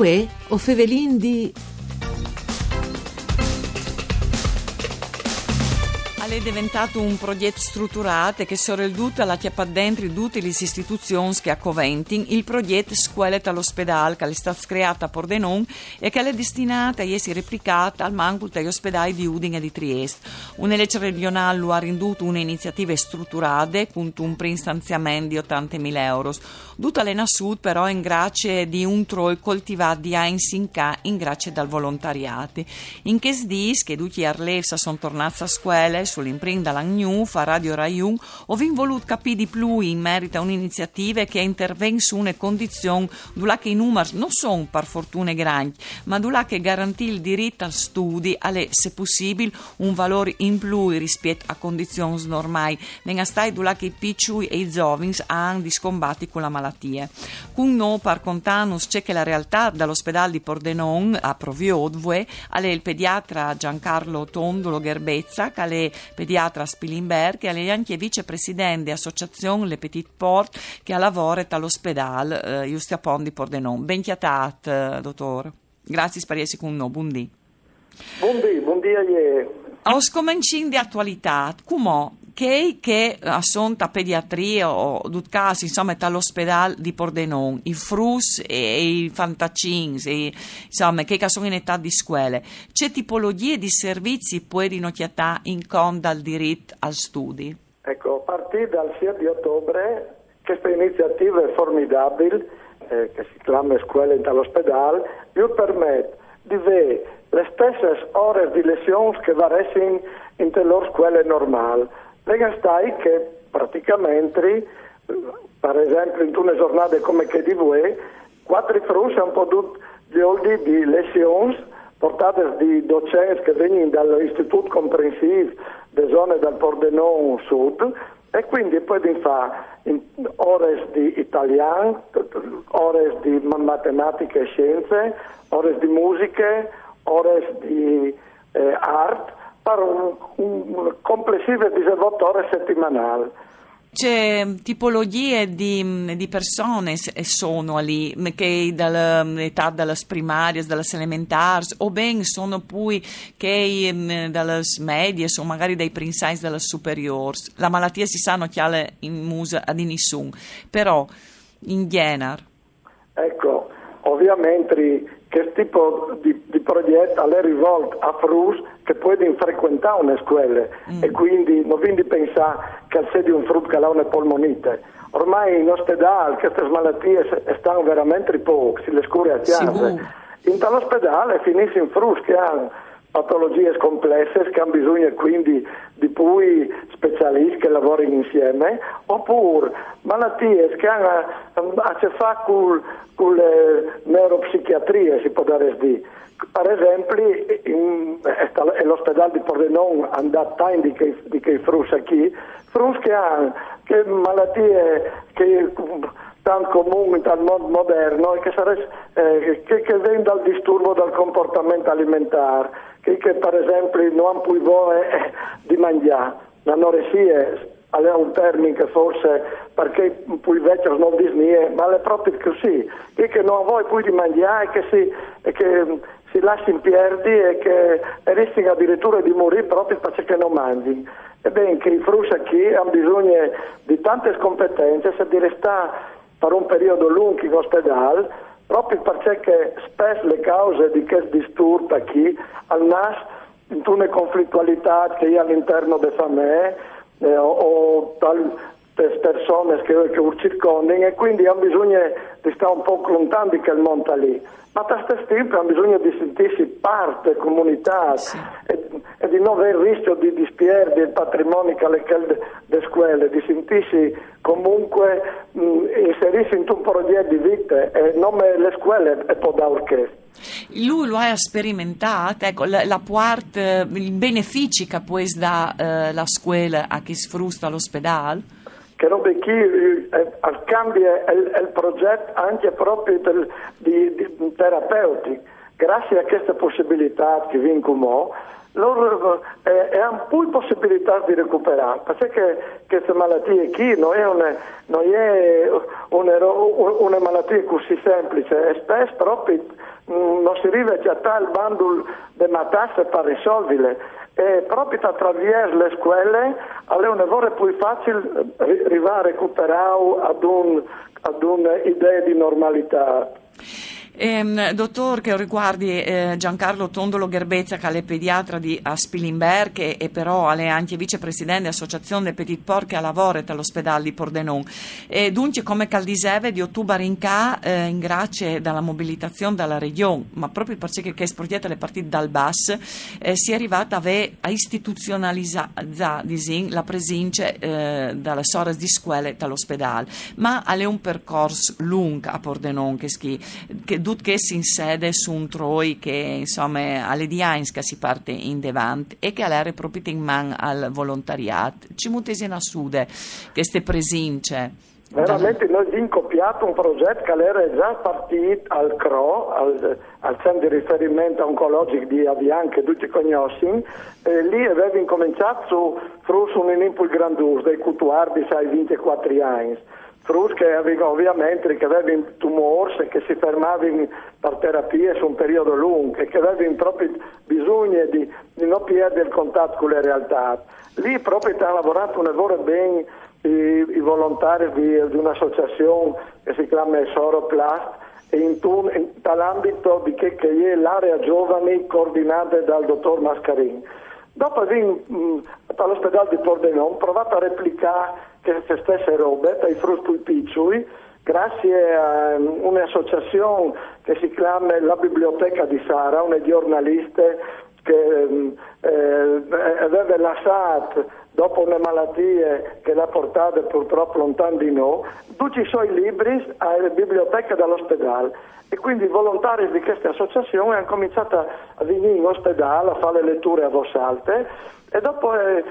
Uè, o Fevelin di... È diventato un progetto strutturato che si è ridotto alla chiappadentri tutte le istituzioni che accoventin il progetto Scuoletta all'ospedale che è stata creata a Pordenone e che è destinata a essere replicata al manco degli ospedali di Udine e di Trieste. Un legge regionale lo ha rinduto un'iniziativa strutturata con un prestanziamento di 80.000 euro. Tutta l'ena sud però è in grazie di un troi coltivato di Ainsinca in grazie dal volontariato. In che sdis che tutti Arlevsa sono tornati a scuole sull'imprinta Lagnu, fa Radio Raiun, ho voluto capire di più in merito a un'iniziativa che interviene su una condizione dove i numeri non sono per fortuna grandi, ma dove garantì il diritto al studio, alle, se possibile, un valore in più rispetto a condizioni normali, nella stai dove i piccoli e i giovani hanno di scombatti con la malattia. Con noi, per contanus, c'è che la realtà dall'ospedale di Pordenone a Proviodvue, alle il pediatra Giancarlo Tondolo Gerbezza, che alle pediatra Spilimberg e lei anche vicepresidente dell'associazione Le Petite Porte che lavora all'ospedale Giustia Pondi Pordenone. Ben chiatat, dottore. Grazie per essere con noi. Buondì. Buondì, buondì a lei. Ho scominciato di attualità. Come che assonta pediatria o ducasi, insomma, all'ospedale di Pordenone, i frus e i fantacins, e, insomma, che sono in età di scuole. C'è tipologie di servizi poi di notietà in conda al diritto al studio? Ecco, a partire dal 6 di ottobre, questa iniziativa è formidabile, che si chiama Scuole dall'ospedale, vi permette di avere le stesse ore di lezioni che varessero in loro scuole normali. Lega stai che praticamente, per esempio in una giornata come che di voi, 4 frus hanno potuto gli oldi di lezioni portate di docenti che vengono dall'Istituto Comprensivo delle zone del Pordenone Sud e quindi poi di fare ore di italiano, ore di matematica e scienze, ore di musica, ore di arte, per un complessivo 18 ore settimanali. C'è tipologie di persone e sono lì, che dall'età delle primarie, dalle elementari, o ben sono poi che dalle medie, o magari dai princesi, dalle superiori. La malattia si sa non chiale in musa ad nessuno, però in genere. Ecco, ovviamente... Che tipo di progetto è rivolto a frus che può frequentare una scuola e quindi non vieni pensare che c'è di un frus che ha una polmonite. Ormai in ospedale queste malattie stanno veramente poco, si le scure a fianco. In tall'ospedale finisce in frus che hanno patologie complesse, che hanno bisogno quindi di poi specialisti che lavorano insieme, oppure malattie che hanno a che fare con le neuropsichiatrie, si può dare di. Per esempio, l'ospedale di Pordenone ha dato di che frus qui, frus che hanno che malattie che tan comune, tan moderno, e che sarebbe, che viene dal disturbo del comportamento alimentare, che per esempio non puoi voler di mangiare, l'anoressia è un termine che forse perché puoi vecchio non disnie, ma è proprio così, che non vuoi più di mangiare e che si lasci in piedi e che rischi addirittura di morire proprio perché non mangi. Ebbene, che i frus qui hanno bisogno di tante competenze, se di restare per un periodo lungo in ospedale, proprio perché spesso le cause di questo disturbo qui nascono in una conflittualità che è all'interno delle famiglie o dalle persone che circondano e quindi hanno bisogno di stare un po' lontano di quel mondo lì. Ma da questo tipo hanno bisogno di sentirsi parte, comunità sì. e di non avere il rischio di disperdere il patrimonio che le scuole, di sentirsi comunque inserirsi in un progetto di vita e non le scuole e poi da orchestra. Lui lo ha sperimentato, ecco, la parte, il benefici che può dare la scuola a chi sfrutta l'ospedale? Che robe chi cambia il progetto anche proprio di terapeuti, grazie a questa possibilità che vi incomò, è un po' possibilità di recuperare, perché queste malattie qui non è una malattia così semplice, e spesso proprio non si arriva a tal bando di matassa per risolverle, e proprio attraverso le scuole è una vera più facile arrivare a recuperare ad un'idea di normalità. Dottor, che riguardi Giancarlo Tondolo Gerbezza, che è pediatra di Aspilimberg e però è anche vicepresidente dell'associazione Le Petite Porte che lavora all'ospedale di Pordenone. Dunque, come Caldiseve di ottobre in ca, in grazie dalla mobilitazione dalla regione, ma proprio perché che espropriate le partite dal bas, si è arrivata a istituzionalizzare la presenza dalla soras di scuole all'ospedale. Ma è un percorso lungo a Pordenone che che si insede su un troi che insomma alle diansca si parte in devant e che all'area proprio in man al volontariato ci mutesina a sude queste presenze veramente noi abbiamo copiato un progetto che era già partito al CRO, al centro di riferimento oncologico di Avian che tutti conoscono, e lì avevamo cominciato su un impulso grandioso dai cutuardi ai 24 anni che ovviamente avevano tumori e che si fermavano per terapie su un periodo lungo e che avevano proprio bisogno di non perdere il contatto con la realtà. Lì proprio hanno lavorato un lavoro ben i volontari di un'associazione che si chiama Soroplast in dall'ambito di che è l'area giovani coordinata dal dottor Mascarin. Dopo all'ospedale di Pordenone provato a replicare queste stesse robe per i frutti piccioli grazie a un'associazione che si chiama La Biblioteca di Sara, una giornalista che aveva lasciato dopo una malattia che l'ha portata purtroppo lontano di noi, tutti i suoi libri alla biblioteca dell'ospedale e quindi i volontari di questa associazione hanno cominciato a venire in ospedale a fare le letture a voce alta e dopo hanno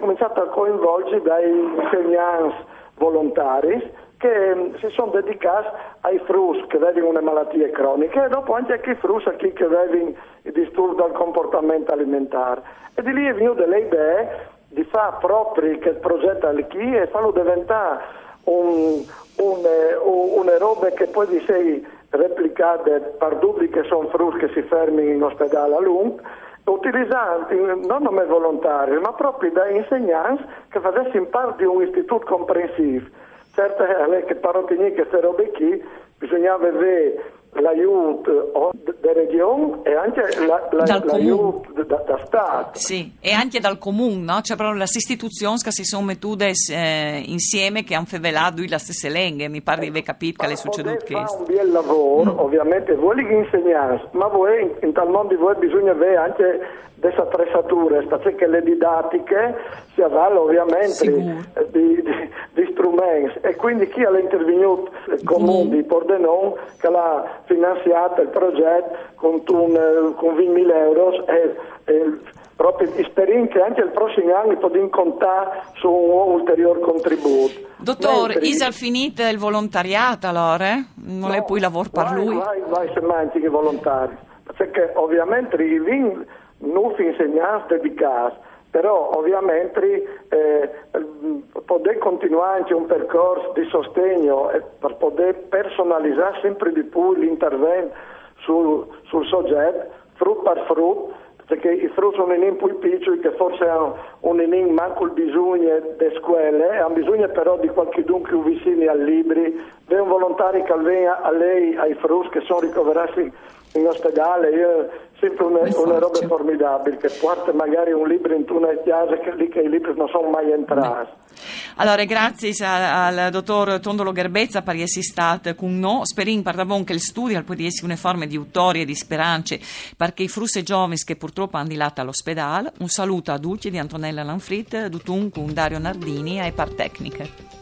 cominciato a coinvolgere dai insegnanti volontari che si sono dedicati ai frus che avevano una malattia cronica e dopo anche a chi frus, a chi che aveva disturbi dal comportamento alimentare e di lì è venuta l'idea di fare proprio che il progetto chi e farlo diventare una roba che poi vi sei replicata per dubbi che sono frus che si fermi in ospedale a lungo utilizzando non come volontari ma proprio da insegnanti che facessero parte di un istituto comprensivo. Certo è che per ottenere queste robe qui bisognava avere l'aiuto della regione e anche l'aiuto da Stato. Sì, e anche dal comune, no? Cioè proprio le istituzioni che si sono mettute insieme che hanno fevelato la stessa lingua, mi pare di aver capito che le è succeduto questo. Ma un lavoro, ovviamente, voi li insegnate, ma voi, in tal modo di voi bisogna avere anche delle attrezzature, perché le didattiche si avvalgono ovviamente di strumenti e quindi chi ha intervenuto il comune di Pordenone che l'ha finanziato il progetto con 20.000 euro e proprio speriamo che anche il prossimo anno potremo contare su un ulteriore contributo. Dottor, Isal finite il volontariato allora? Non è poi lavoro per lui? Vai semmai anche i volontari, perché ovviamente i vini non si insegnano dedicati, però ovviamente poter continuare anche un percorso di sostegno per poter personalizzare sempre di più l'intervento sul soggetto, frutto per frutto, perché i frutti sono in più piccoli che forse hanno manco il bisogno di scuole, hanno bisogno però di qualcuno che vicini al libri, c'è un volontario che avvia a lei, ai frutti che sono ricoverati in ospedale, sempre una roba formidabile, che porta magari un libro in una chiesa che i libri non sono mai entrati. Allora, grazie al dottor Tondolo Gerbezza per essere stato con noi. Speriamo per davvero che il studio può essere una forma di uttoria e di speranze perché i frusse giovani che purtroppo hanno dilato all'ospedale. Un saluto a Dulce di Antonella Lanfrit, Dutun con Dario Nardini e Partecniche.